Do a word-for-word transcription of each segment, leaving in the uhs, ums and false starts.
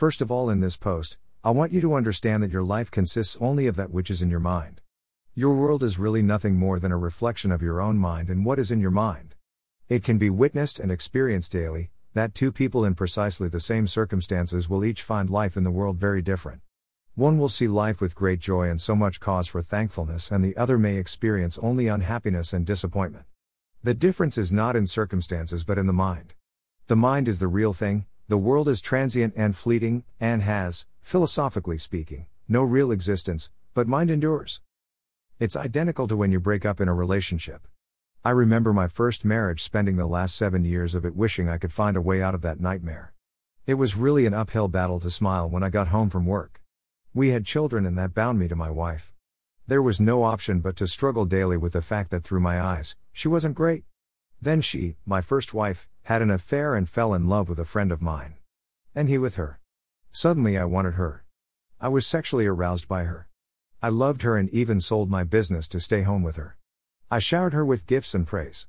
First of all, in this post, I want you to understand that your life consists only of that which is in your mind. Your world is really nothing more than a reflection of your own mind and what is in your mind. It can be witnessed and experienced daily, that two people in precisely the same circumstances will each find life in the world very different. One will see life with great joy and so much cause for thankfulness, and the other may experience only unhappiness and disappointment. The difference is not in circumstances but in the mind. The mind is the real thing. The world is transient and fleeting, and has, philosophically speaking, no real existence, but mind endures. It's identical to when you break up in a relationship. I remember my first marriage, spending the last seven years of it wishing I could find a way out of that nightmare. It was really an uphill battle to smile when I got home from work. We had children, and that bound me to my wife. There was no option but to struggle daily with the fact that through my eyes, she wasn't great. Then she, my first wife, had an affair and fell in love with a friend of mine. And he with her. Suddenly I wanted her. I was sexually aroused by her. I loved her and even sold my business to stay home with her. I showered her with gifts and praise.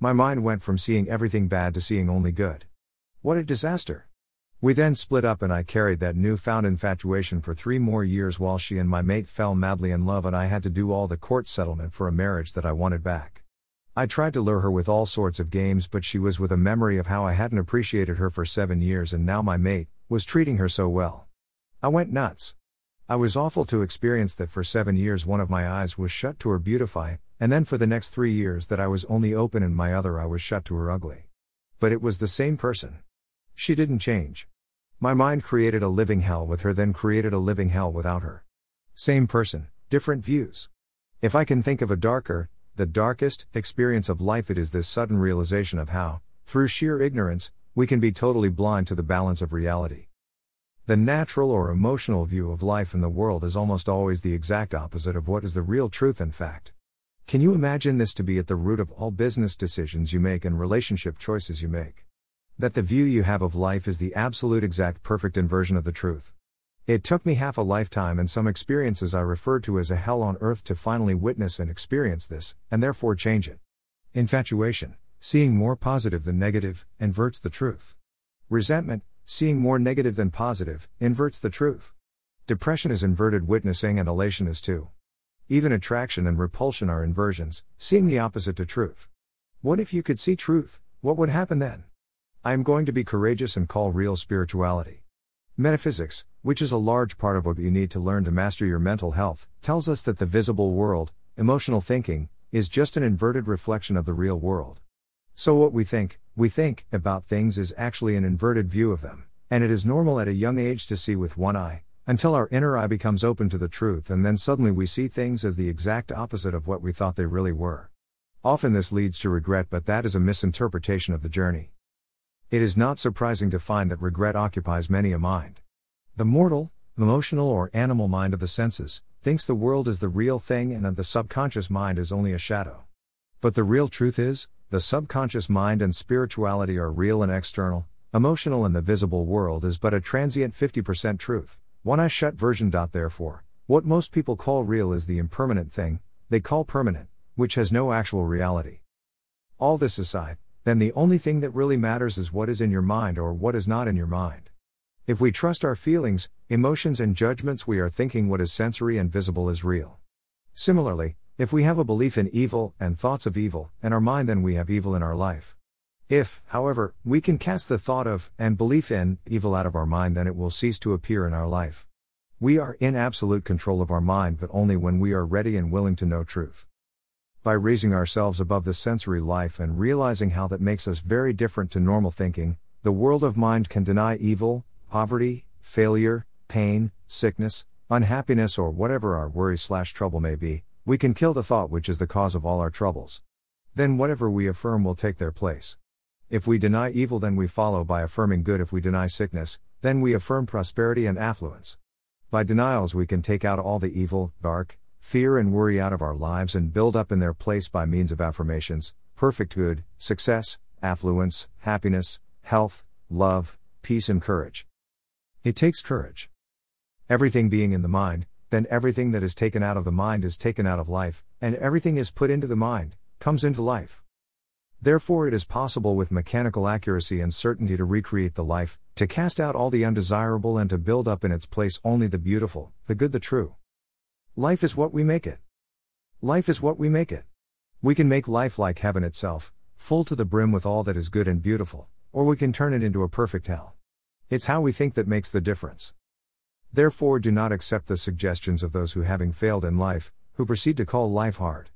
My mind went from seeing everything bad to seeing only good. What a disaster. We then split up, and I carried that newfound infatuation for three more years while she and my mate fell madly in love, and I had to do all the court settlement for a marriage that I wanted back. I tried to lure her with all sorts of games, but she was with a memory of how I hadn't appreciated her for seven years and now my mate was treating her so well. I went nuts. I was awful to experience that for seven years one of my eyes was shut to her beautify, and then for the next three years that I was only open and my other eye was shut to her ugly. But it was the same person. She didn't change. My mind created a living hell with her, then created a living hell without her. Same person, different views. If I can think of a darker, the darkest experience of life, it is this sudden realization of how, through sheer ignorance, we can be totally blind to the balance of reality. The natural or emotional view of life and the world is almost always the exact opposite of what is the real truth and fact. Can you imagine this to be at the root of all business decisions you make and relationship choices you make? That the view you have of life is the absolute exact perfect inversion of the truth. It took me half a lifetime and some experiences I refer to as a hell on earth to finally witness and experience this, and therefore change it. Infatuation, seeing more positive than negative, inverts the truth. Resentment, seeing more negative than positive, inverts the truth. Depression is inverted witnessing, and elation is too. Even attraction and repulsion are inversions, seeing the opposite to truth. What if you could see truth? What would happen then? I am going to be courageous and call real spirituality. Metaphysics, which is a large part of what you need to learn to master your mental health, tells us that the visible world, emotional thinking, is just an inverted reflection of the real world. So what we think, we think, about things is actually an inverted view of them, and it is normal at a young age to see with one eye, until our inner eye becomes open to the truth, and then suddenly we see things as the exact opposite of what we thought they really were. Often this leads to regret, but that is a misinterpretation of the journey. It is not surprising to find that regret occupies many a mind. The mortal, emotional or animal mind of the senses, thinks the world is the real thing and that the subconscious mind is only a shadow. But the real truth is, the subconscious mind and spirituality are real and external, emotional, and the visible world is but a transient fifty percent truth, one eye shut version. Therefore, what most people call real is the impermanent thing they call permanent, which has no actual reality. All this aside, then the only thing that really matters is what is in your mind or what is not in your mind. If we trust our feelings, emotions and judgments, we are thinking what is sensory and visible is real. Similarly, if we have a belief in evil and thoughts of evil in our mind, then we have evil in our life. If, however, we can cast the thought of, and belief in, evil out of our mind, then it will cease to appear in our life. We are in absolute control of our mind, but only when we are ready and willing to know truth. By raising ourselves above the sensory life and realizing how that makes us very different to normal thinking, the world of mind can deny evil, poverty, failure, pain, sickness, unhappiness, or whatever our worry/trouble may be. We can kill the thought which is the cause of all our troubles. Then whatever we affirm will take their place. If we deny evil, then we follow by affirming good. If we deny sickness, then we affirm prosperity and affluence. By denials we can take out all the evil, dark, fear and worry out of our lives and build up in their place by means of affirmations, perfect good, success, affluence, happiness, health, love, peace and courage. It takes courage. Everything being in the mind, then everything that is taken out of the mind is taken out of life, and everything is put into the mind, comes into life. Therefore it is possible with mechanical accuracy and certainty to recreate the life, to cast out all the undesirable and to build up in its place only the beautiful, the good, the true. Life is what we make it. Life is what we make it. We can make life like heaven itself, full to the brim with all that is good and beautiful, or we can turn it into a perfect hell. It's how we think that makes the difference. Therefore do not accept the suggestions of those who, having failed in life, who proceed to call life hard.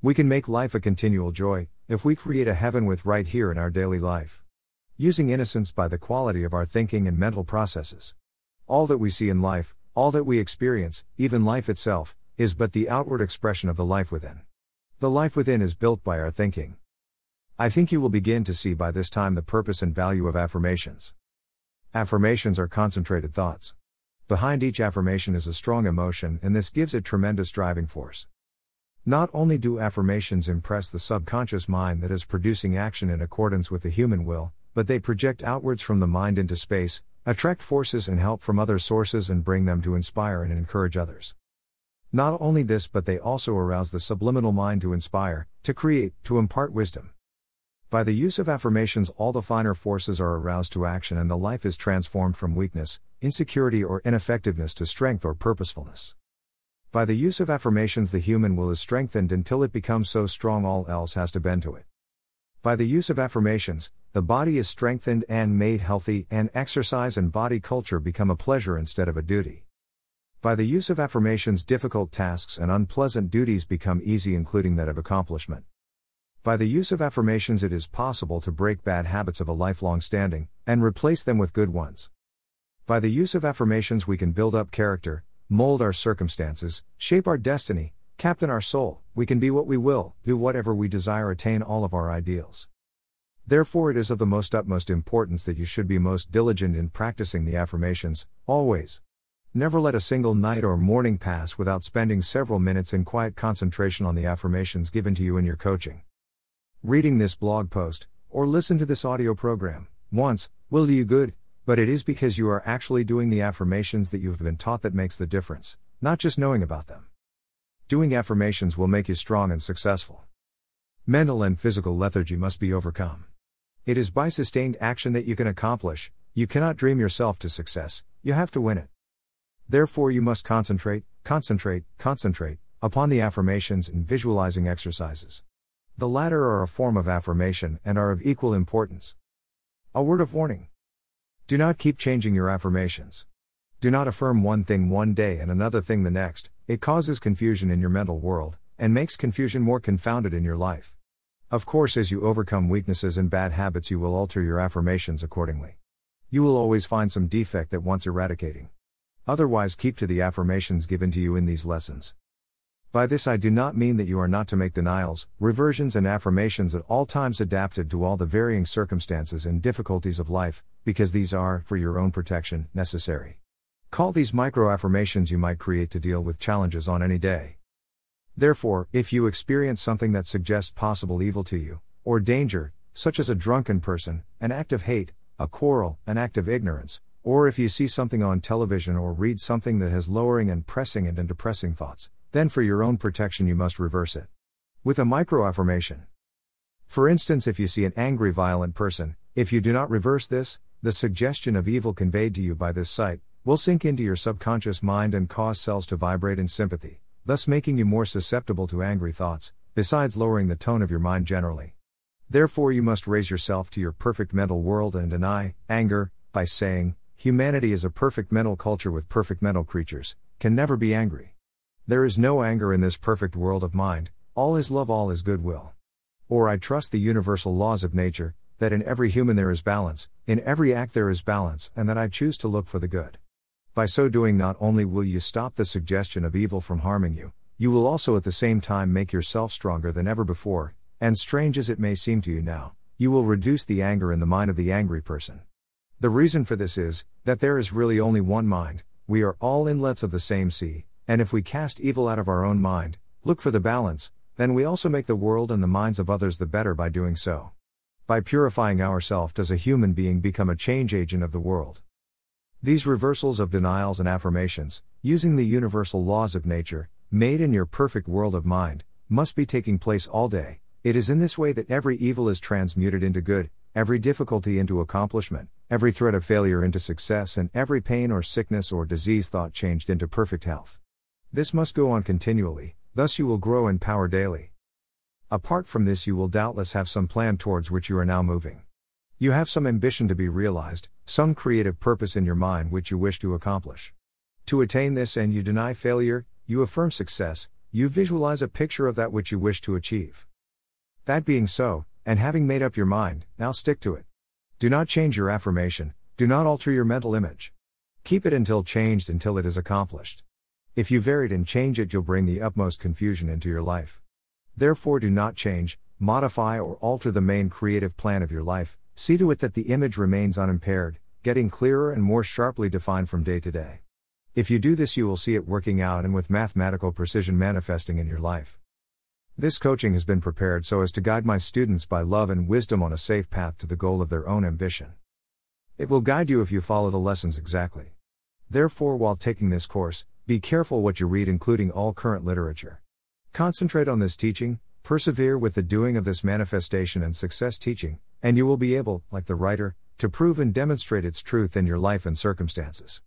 We can make life a continual joy, if we create a heaven with right here in our daily life. Using innocence by the quality of our thinking and mental processes. All that we see in life, all that we experience, even life itself, is but the outward expression of the life within. The life within is built by our thinking. I think you will begin to see by this time the purpose and value of affirmations. Affirmations are concentrated thoughts. Behind each affirmation is a strong emotion, and this gives it tremendous driving force. Not only do affirmations impress the subconscious mind that is producing action in accordance with the human will, but they project outwards from the mind into space, attract forces and help from other sources and bring them to inspire and encourage others. Not only this, but they also arouse the subliminal mind to inspire, to create, to impart wisdom. By the use of affirmations, all the finer forces are aroused to action, and the life is transformed from weakness, insecurity, or ineffectiveness to strength or purposefulness. By the use of affirmations, the human will is strengthened until it becomes so strong all else has to bend to it. By the use of affirmations, the body is strengthened and made healthy, and exercise and body culture become a pleasure instead of a duty. By the use of affirmations, difficult tasks and unpleasant duties become easy, including that of accomplishment. By the use of affirmations it is possible to break bad habits of a lifelong standing, and replace them with good ones. By the use of affirmations we can build up character, mold our circumstances, shape our destiny, captain our soul, we can be what we will, do whatever we desire, attain all of our ideals. Therefore it is of the most utmost importance that you should be most diligent in practicing the affirmations, always. Never let a single night or morning pass without spending several minutes in quiet concentration on the affirmations given to you in your coaching. Reading this blog post, or listen to this audio program, once, will do you good, but it is because you are actually doing the affirmations that you have been taught that makes the difference, not just knowing about them. Doing affirmations will make you strong and successful. Mental and physical lethargy must be overcome. It is by sustained action that you can accomplish. You cannot dream yourself to success, you have to win it. Therefore you must concentrate, concentrate, concentrate, upon the affirmations and visualizing exercises. The latter are a form of affirmation and are of equal importance. A word of warning. Do not keep changing your affirmations. Do not affirm one thing one day and another thing the next. It causes confusion in your mental world, and makes confusion more confounded in your life. Of course, as you overcome weaknesses and bad habits, you will alter your affirmations accordingly. You will always find some defect that wants eradicating. Otherwise, keep to the affirmations given to you in these lessons. By this I do not mean that you are not to make denials, reversions and affirmations at all times adapted to all the varying circumstances and difficulties of life, because these are, for your own protection, necessary. Call these micro-affirmations you might create to deal with challenges on any day. Therefore, if you experience something that suggests possible evil to you, or danger, such as a drunken person, an act of hate, a quarrel, an act of ignorance, or if you see something on television or read something that has lowering and pressing and depressing thoughts, then for your own protection you must reverse it with a micro-affirmation. For instance, if you see an angry, violent person, if you do not reverse this, the suggestion of evil conveyed to you by this sight will sink into your subconscious mind and cause cells to vibrate in sympathy, thus making you more susceptible to angry thoughts, besides lowering the tone of your mind generally. Therefore you must raise yourself to your perfect mental world and deny anger, by saying, humanity is a perfect mental culture with perfect mental creatures, can never be angry. There is no anger in this perfect world of mind, all is love, all is goodwill. Or I trust the universal laws of nature, that in every human there is balance, in every act there is balance, and that I choose to look for the good. By so doing not only will you stop the suggestion of evil from harming you, you will also at the same time make yourself stronger than ever before, and strange as it may seem to you now, you will reduce the anger in the mind of the angry person. The reason for this is, that there is really only one mind, we are all inlets of the same sea, and if we cast evil out of our own mind, look for the balance, then we also make the world and the minds of others the better by doing so. By purifying ourselves does a human being become a change agent of the world. These reversals of denials and affirmations, using the universal laws of nature, made in your perfect world of mind, must be taking place all day, It is in this way that every evil is transmuted into good, every difficulty into accomplishment, every threat of failure into success, and every pain or sickness or disease thought changed into perfect health. This must go on continually, thus you will grow in power daily. Apart from this, you will doubtless have some plan towards which you are now moving. You have some ambition to be realized, some creative purpose in your mind which you wish to accomplish. To attain this end, you deny failure, you affirm success, you visualize a picture of that which you wish to achieve. That being so, and having made up your mind, now stick to it. Do not change your affirmation, do not alter your mental image. Keep it until changed, until it is accomplished. If you vary it and change it, you'll bring the utmost confusion into your life. Therefore, do not change, modify or alter the main creative plan of your life. See to it that the image remains unimpaired, getting clearer and more sharply defined from day to day. If you do this, you will see it working out and with mathematical precision manifesting in your life. This coaching has been prepared so as to guide my students by love and wisdom on a safe path to the goal of their own ambition. It will guide you if you follow the lessons exactly. Therefore, while taking this course, be careful what you read, including all current literature. Concentrate on this teaching, persevere with the doing of this manifestation and success teaching, and you will be able, like the writer, to prove and demonstrate its truth in your life and circumstances.